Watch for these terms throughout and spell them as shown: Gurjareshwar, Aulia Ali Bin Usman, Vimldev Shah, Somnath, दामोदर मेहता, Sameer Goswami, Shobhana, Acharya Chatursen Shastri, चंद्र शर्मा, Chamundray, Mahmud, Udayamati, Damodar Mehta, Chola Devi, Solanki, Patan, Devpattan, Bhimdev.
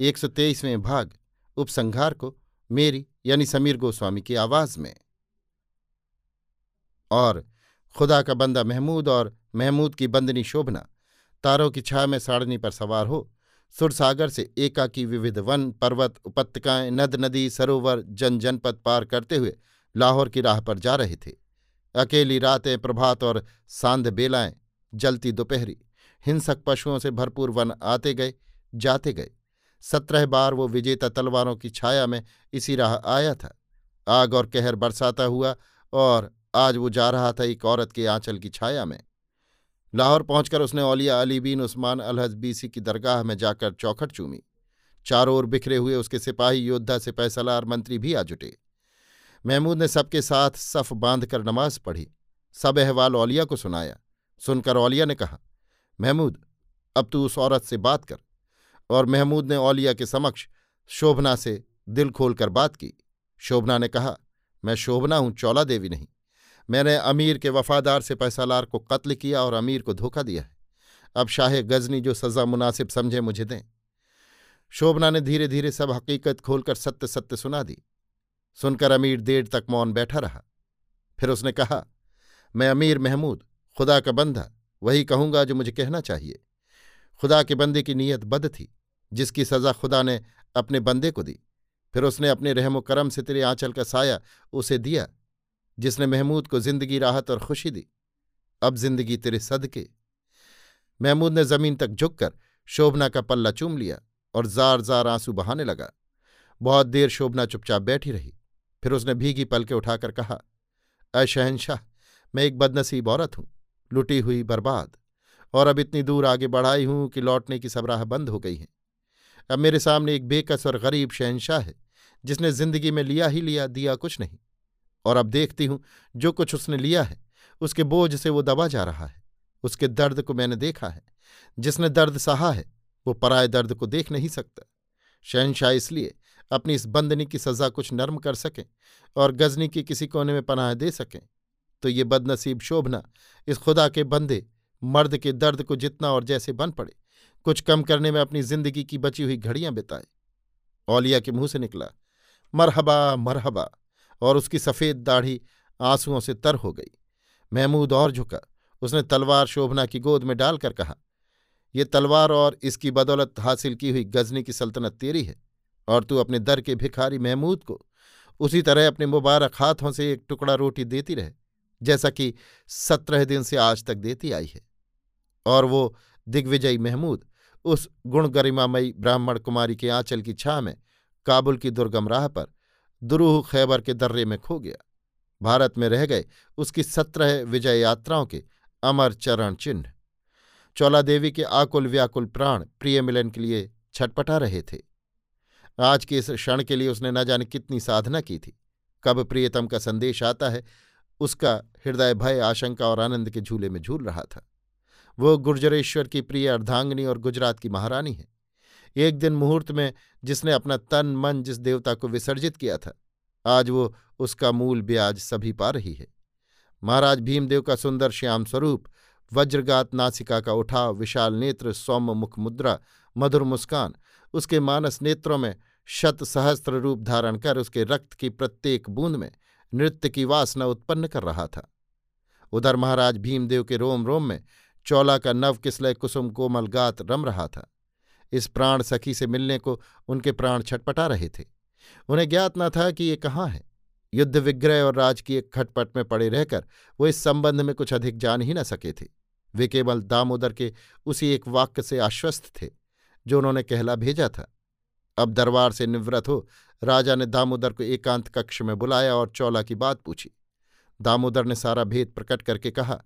123वें भाग उपसंहार को मेरी यानी समीर गोस्वामी की आवाज में। और खुदा का बंदा महमूद और महमूद की बंदनी शोभना तारों की छाया में साड़नी पर सवार हो सुरसागर से एकाकी विविध वन पर्वत उपत्यकाएं नद नदी सरोवर जन जनपद पार करते हुए लाहौर की राह पर जा रहे थे। अकेली रातें प्रभात और सांध बेलाएं जलती दोपहरी हिंसक पशुओं से भरपूर वन आते गए जाते गए। 17 बार वो विजेता तलवारों की छाया में इसी राह आया था, आग और कहर बरसाता हुआ, और आज वो जा रहा था एक औरत के आंचल की छाया में। लाहौर पहुंचकर उसने औलिया अली बीन उस्मान अलहजबीसी की दरगाह में जाकर चौखट चूमी। चारों ओर बिखरे हुए उसके सिपाही योद्धा से फैसलार मंत्री भी आ जुटे। महमूद ने सबके साथ सफ़ बांधकर नमाज पढ़ी, सब अहवाल औलिया को सुनाया। सुनकर औलिया ने कहा, महमूद अब तू उस औरत से बात कर। और महमूद ने औलिया के समक्ष शोभना से दिल खोलकर बात की। शोभना ने कहा, मैं शोभना हूँ, चौला देवी नहीं। मैंने अमीर के वफादार से पैसालार को कत्ल किया और अमीर को धोखा दिया है। अब शाह गजनी जो सज़ा मुनासिब समझे मुझे दें। शोभना ने धीरे धीरे सब हकीकत खोलकर सत्य सत्य सुना दी। सुनकर अमीर देर तक मौन बैठा रहा। फिर उसने कहा, मैं अमीर महमूद खुदा का बंदा वही कहूँगा जो मुझे कहना चाहिए। खुदा के बंदे की नीयत बद थी, जिसकी सज़ा खुदा ने अपने बंदे को दी। फिर उसने अपने रहमो करम से तेरे आंचल का साया उसे दिया, जिसने महमूद को जिंदगी राहत और खुशी दी। अब जिंदगी तेरे सदके। महमूद ने ज़मीन तक झुककर शोभना का पल्ला चूम लिया और जार जार आंसू बहाने लगा। बहुत देर शोभना चुपचाप बैठी रही। फिर उसने भीगी पलके उठाकर कहा, ऐ शहनशाह, मैं एक बदनसीब औरत हूँ, लुटी हुई, बर्बाद, और अब इतनी दूर आगे बढ़ाई हूँ कि लौटने की सब राह बंद हो गई है। अब मेरे सामने एक बेकस और गरीब शहनशाह है, जिसने जिंदगी में लिया ही लिया, दिया कुछ नहीं। और अब देखती हूँ जो कुछ उसने लिया है उसके बोझ से वो दबा जा रहा है। उसके दर्द को मैंने देखा है। जिसने दर्द सहा है वो पराए दर्द को देख नहीं सकता। शहनशाह इसलिए अपनी इस बंदनी की सज़ा कुछ नर्म कर सकें और गजनी के किसी कोने में पनाह दे सकें। तो ये बदनसीब शोभना इस खुदा के बंदे मर्द के दर्द को जितना और जैसे बन पड़े कुछ कम करने में अपनी जिंदगी की बची हुई घड़ियां बिताए। औलिया के मुंह से निकला, मरहबा मरहबा, और उसकी सफ़ेद दाढ़ी आंसुओं से तर हो गई। महमूद और झुका। उसने तलवार शोभना की गोद में डालकर कहा, ये तलवार और इसकी बदौलत हासिल की हुई गजनी की सल्तनत तेरी है, और तू अपने दर के भिखारी महमूद को उसी तरह अपने मुबारक हाथों से एक टुकड़ा रोटी देती रहे जैसा कि 17 दिन से आज तक देती आई है। और वो दिग्विजयी महमूद उस गुणगरिमामयी ब्राह्मण कुमारी के आंचल की छाया में काबुल की दुर्गम राह पर दुरूह खैबर के दर्रे में खो गया। भारत में रह गए उसकी 17 विजय यात्राओं के अमर चरण चिन्ह। चौला देवी के आकुल व्याकुल प्राण प्रिय मिलन के लिए छटपटा रहे थे। आज के इस क्षण के लिए उसने न जाने कितनी साधना की थी। कब प्रियतम का संदेश आता है, उसका हृदय भय, आशंका और आनंद के झूले में झूल रहा था। वो गुर्जरेश्वर की प्रिय अर्धांगिनी और गुजरात की महारानी है। एक दिन मुहूर्त में जिसने अपना तन मन जिस देवता को विसर्जित किया था, आज वो उसका मूल ब्याज सभी पा रही है। महाराज भीमदेव का सुंदर श्याम स्वरूप, वज्रगात नासिका का उठाव, विशाल नेत्र, सौम्य मुख मुद्रा, मधुर मुस्कान उसके मानस नेत्रों में शत सहस्त्र रूप धारण कर उसके रक्त की प्रत्येक बूंद में नृत्य की वासना उत्पन्न कर रहा था। उधर महाराज भीमदेव के रोम रोम में चौला का नव किसलय कुसुम कोमलगात रम रहा था। इस प्राण सखी से मिलने को उनके प्राण छटपटा रहे थे। उन्हें ज्ञात न था कि ये कहाँ है। युद्ध विग्रह और राज की एक खटपट में पड़े रहकर वो इस संबंध में कुछ अधिक जान ही न सके थे। वे केवल दामोदर के उसी एक वाक्य से आश्वस्त थे जो उन्होंने कहला भेजा था। अब दरबार से निवृत्त हो राजा ने दामोदर को एकांत कक्ष में बुलाया और चौला की बात पूछी। दामोदर ने सारा भेद प्रकट करके कहा,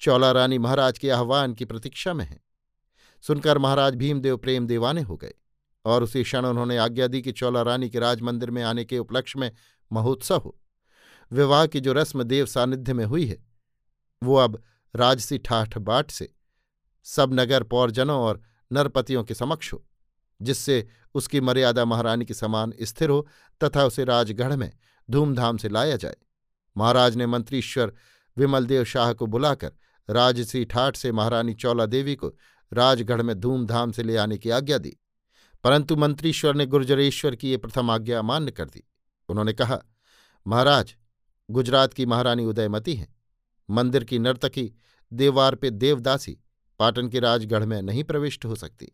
चौला रानी महाराज के आह्वान की प्रतीक्षा में है। सुनकर महाराज भीमदेव प्रेम दीवाने हो गए और उसी क्षण उन्होंने आज्ञा दी कि चौला रानी के राजमंदिर में आने के उपलक्ष्य में महोत्सव हो। विवाह की जो रस्म देव सानिध्य में हुई है वो अब राजसी ठाठ बाट से सब नगर पौरजनों और नरपतियों के समक्ष हो, जिससे उसकी मर्यादा महारानी के समान स्थिर हो तथा उसे राजगढ़ में धूमधाम से लाया जाए। महाराज ने मंत्रीश्वर विमलदेव शाह को बुलाकर राजसी ठाठ से महारानी चौला देवी को राजगढ़ में धूमधाम से ले आने की आज्ञा दी, परंतु मंत्रीश्वर ने गुर्जरेश्वर की ये प्रथम आज्ञा अमान्य कर दी। उन्होंने कहा, महाराज गुजरात की महारानी उदयमती हैं, मंदिर की नर्तकी देवार पे देवदासी पाटन के राजगढ़ में नहीं प्रविष्ट हो सकती।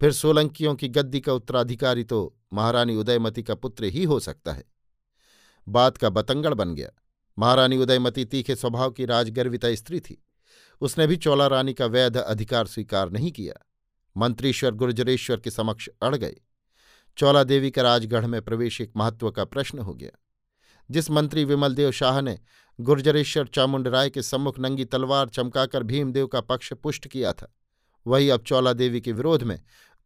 फिर सोलंकियों की गद्दी का उत्तराधिकारी तो महारानी उदयमती का पुत्र ही हो सकता है। बात का बतंगड़ बन गया। महारानी उदयमती तीखे स्वभाव की राजगर्विता स्त्री थी। उसने भी चौला रानी का वैध अधिकार स्वीकार नहीं किया। मंत्रीश्वर गुर्जरेश्वर के समक्ष अड़ गए। चौला देवी का राजगढ़ में प्रवेश एक महत्व का प्रश्न हो गया। जिस मंत्री विमलदेव शाह ने गुर्जरेश्वर चामुंडराय के सम्मुख नंगी तलवार चमकाकर भीमदेव का पक्ष पुष्ट किया था, वही अब चौला देवी के विरोध में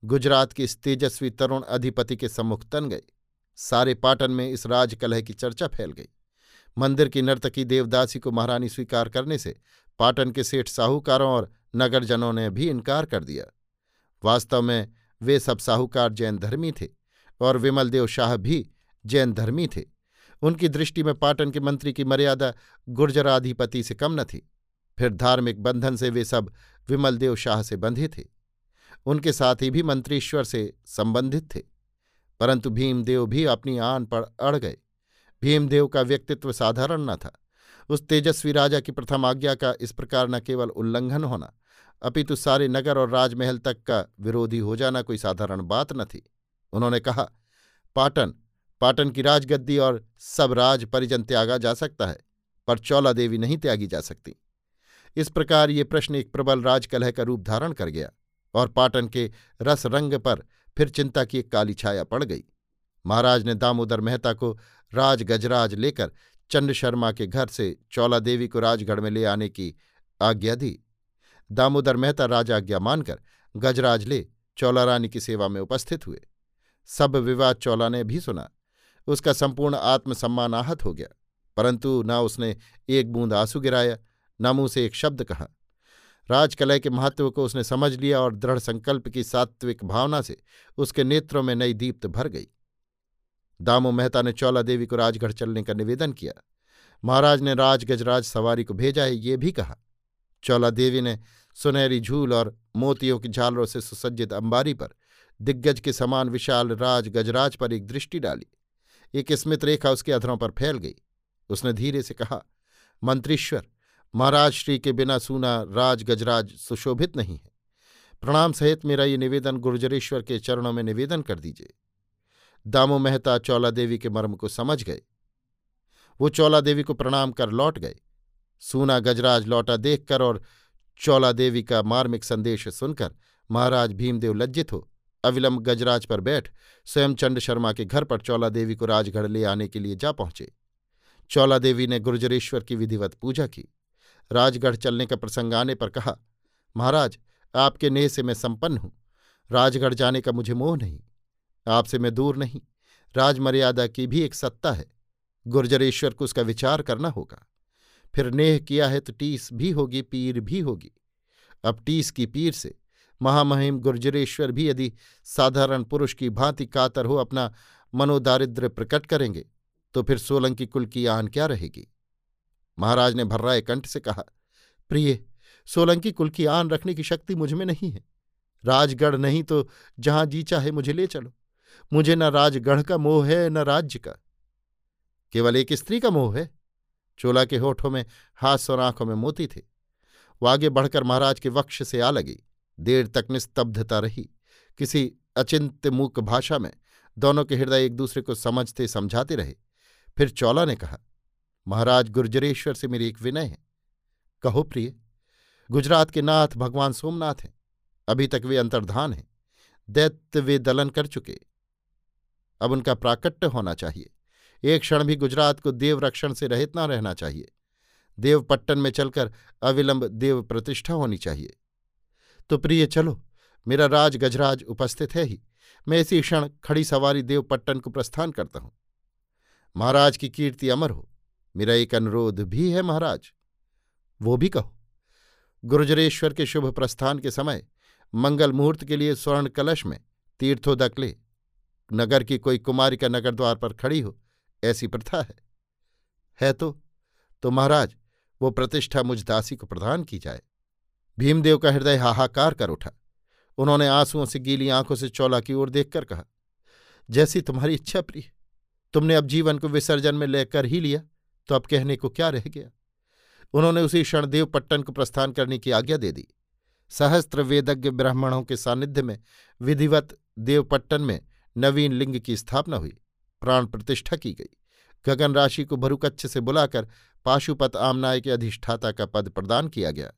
गुजरात के इस तेजस्वी तरुण अधिपति के सम्मुख तन गई। सारे पाटन में इस राजकलह की चर्चा फैल गई। मंदिर की नर्तकी देवदासी को महारानी स्वीकार करने से पाटन के सेठ साहूकारों और नगरजनों ने भी इनकार कर दिया। वास्तव में वे सब साहूकार जैन धर्मी थे और विमलदेव शाह भी जैन धर्मी थे। उनकी दृष्टि में पाटन के मंत्री की मर्यादा गुर्जराधिपति से कम न थी। फिर धार्मिक बंधन से वे सब विमलदेव शाह से बंधे थे। उनके साथ ही भी मंत्रीश्वर से संबंधित थे, परंतु भीमदेव भी अपनी आन पर अड़ गए। भीमदेव का व्यक्तित्व साधारण न था। उस तेजस्वी राजा की प्रथम आज्ञा का इस प्रकार न केवल उल्लंघन होना अपितु सारे नगर और राजमहल तक का विरोधी हो जाना कोई साधारण बात न थी। उन्होंने कहा, पाटन की राजगद्दी और सब राज परिजन त्यागा जा सकता है, पर चौला देवी नहीं त्यागी जा सकती। इस प्रकार ये प्रश्न एक प्रबल राजकलह का रूप धारण कर गया और पाटन के रस रंग पर फिर चिंता की एक काली छाया पड़ गई। महाराज ने दामोदर मेहता को राजगजराज लेकर चंद्र शर्मा के घर से चौला देवी को राजगढ़ में ले आने की आज्ञा दी। दामोदर मेहता राजाज्ञा मानकर गजराज ले चौला रानी की सेवा में उपस्थित हुए। सब विवाद चौला ने भी सुना। उसका संपूर्ण आत्मसम्मान आहत हो गया, परंतु न उसने एक बूंद आंसू गिराया, न मुँह से एक शब्द कहा। राजकलह के महत्व को उसने समझ लिया और दृढ़ संकल्प की सात्विक भावना से उसके नेत्रों में नई दीप्त भर गई। दामो मेहता ने चौला देवी को राजगढ़ चलने का निवेदन किया। महाराज ने राजगजराज सवारी को भेजा है ये भी कहा। चौला देवी ने सुनहरी झूल और मोतियों की झालरों से सुसज्जित अंबारी पर दिग्गज के समान विशाल राज गजराज पर एक दृष्टि डाली। एक स्मित रेखा उसके अधरों पर फैल गई। उसने धीरे से कहा, मंत्रीश्वर, महाराज श्री के बिना सूना राज गजराज सुशोभित नहीं है। प्रणाम सहित मेरा ये निवेदन गुर्जरेश्वर के चरणों में निवेदन कर दीजिए। दामो मेहता चौला देवी के मर्म को समझ गए। वो चौला देवी को प्रणाम कर लौट गए। सूना गजराज लौटा देखकर और चौला देवी का मार्मिक संदेश सुनकर महाराज भीमदेव लज्जित हो अविलंब गजराज पर बैठ स्वयं चंद्र शर्मा के घर पर चौला देवी को राजगढ़ ले आने के लिए जा पहुंचे। चौला देवी ने गुर्जरेश्वर की विधिवत पूजा की। राजगढ़ चलने का प्रसंग आने पर कहा, महाराज आपके नेह से मैं संपन्न हूँ। राजगढ़ जाने का मुझे मोह नहीं, आपसे मैं दूर नहीं। राजमर्यादा की भी एक सत्ता है, गुर्जरेश्वर को उसका विचार करना होगा। फिर नेह किया है तो टीस भी होगी, पीर भी होगी। अब टीस की पीर से महामहिम गुर्जरेश्वर भी यदि साधारण पुरुष की भांति कातर हो अपना मनोदारिद्र्य प्रकट करेंगे तो फिर सोलंकी कुल की आन क्या रहेगी। महाराज ने भर्राए कंठ से कहा, प्रिय, सोलंकी कुल की आन रखने की शक्ति मुझ में नहीं है। राजगढ़ नहीं तो जहाँ जी चाहे मुझे ले चलो। मुझे न राजगढ़ का मोह है न राज्य का, केवल एक स्त्री का मोह है। चोला के होठों में हास और आंखों में मोती थे। वो आगे बढ़कर महाराज के वक्ष से आ लगी। देर तक निस्तब्धता रही। किसी अचिंत्य मूक भाषा में दोनों के हृदय एक दूसरे को समझते समझाते रहे। फिर चौला ने कहा, महाराज गुर्जरेश्वर से मेरी एक विनय है। कहो प्रिय। गुजरात के नाथ भगवान सोमनाथ हैं। अभी तक वे अंतर्धान हैं, दैत्य वे दलन कर चुके, अब उनका प्राकट्य होना चाहिए। एक क्षण भी गुजरात को देव रक्षण से रहित न रहना चाहिए। देवपट्टन में चलकर अविलंब देव प्रतिष्ठा होनी चाहिए। तो प्रिय चलो, मेरा राज गजराज उपस्थित है ही। मैं इसी क्षण खड़ी सवारी देवपट्टन को प्रस्थान करता हूं। महाराज की कीर्ति अमर हो। मेरा एक अनुरोध भी है महाराज। वो भी कहो। गुर्जरेश्वर के शुभ प्रस्थान के समय मंगल मुहूर्त के लिए स्वर्ण कलश में तीर्थोदकले नगर की कोई कुमारी का नगर द्वार पर खड़ी हो, ऐसी प्रथा है तो महाराज वो प्रतिष्ठा मुझ दासी को प्रदान की जाए। भीमदेव का हृदय हाहाकार कर उठा। उन्होंने आंसुओं से गीली आंखों से चौला की ओर देखकर कहा, जैसी तुम्हारी इच्छा प्रिय। तुमने अब जीवन को विसर्जन में लेकर ही लिया तो अब कहने को क्या रह गया। उन्होंने उसी क्षण देवपट्टन को प्रस्थान करने की आज्ञा दे दी। सहस्त्र वेदज्ञ ब्राह्मणों के सानिध्य में विधिवत देवपट्टन में नवीन लिंग की स्थापना हुई, प्राण प्रतिष्ठा की गई। गगन राशि को भरुकच्छ से बुलाकर पाशुपत आमनाय के अधिष्ठाता का पद प्रदान किया गया।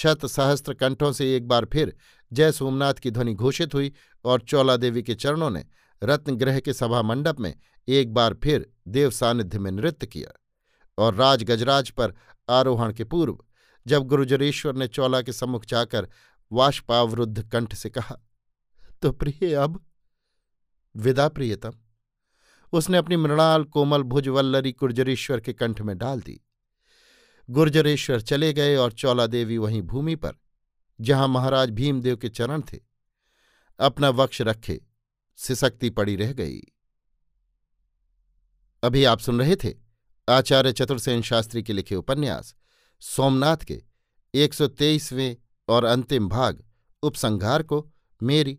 शत सहस्त्र कंठों से एक बार फिर जय सोमनाथ की ध्वनि घोषित हुई और चौला देवी के चरणों ने रत्नगृह के सभा मंडप में एक बार फिर देव सानिध्य में नृत्य किया। और राज गजराज पर आरोहण के पूर्व जब गुर्जरेश्वर ने चौला के सम्मुख जाकर वाष्पावरुद्ध कंठ से कहा, तो प्रिय अब विदा प्रियतम, उसने अपनी मृणाल कोमल भुजवल्लरी गुर्जरेश्वर के कंठ में डाल दी। गुर्जरेश्वर चले गए और चौला देवी वहीं भूमि पर जहां महाराज भीमदेव के चरण थे, अपना वक्ष रखे सिसकती पड़ी रह गई। अभी आप सुन रहे थे आचार्य चतुर्सेन शास्त्री के लिखे उपन्यास सोमनाथ के 123वें और अंतिम भाग उपसंहार को मेरी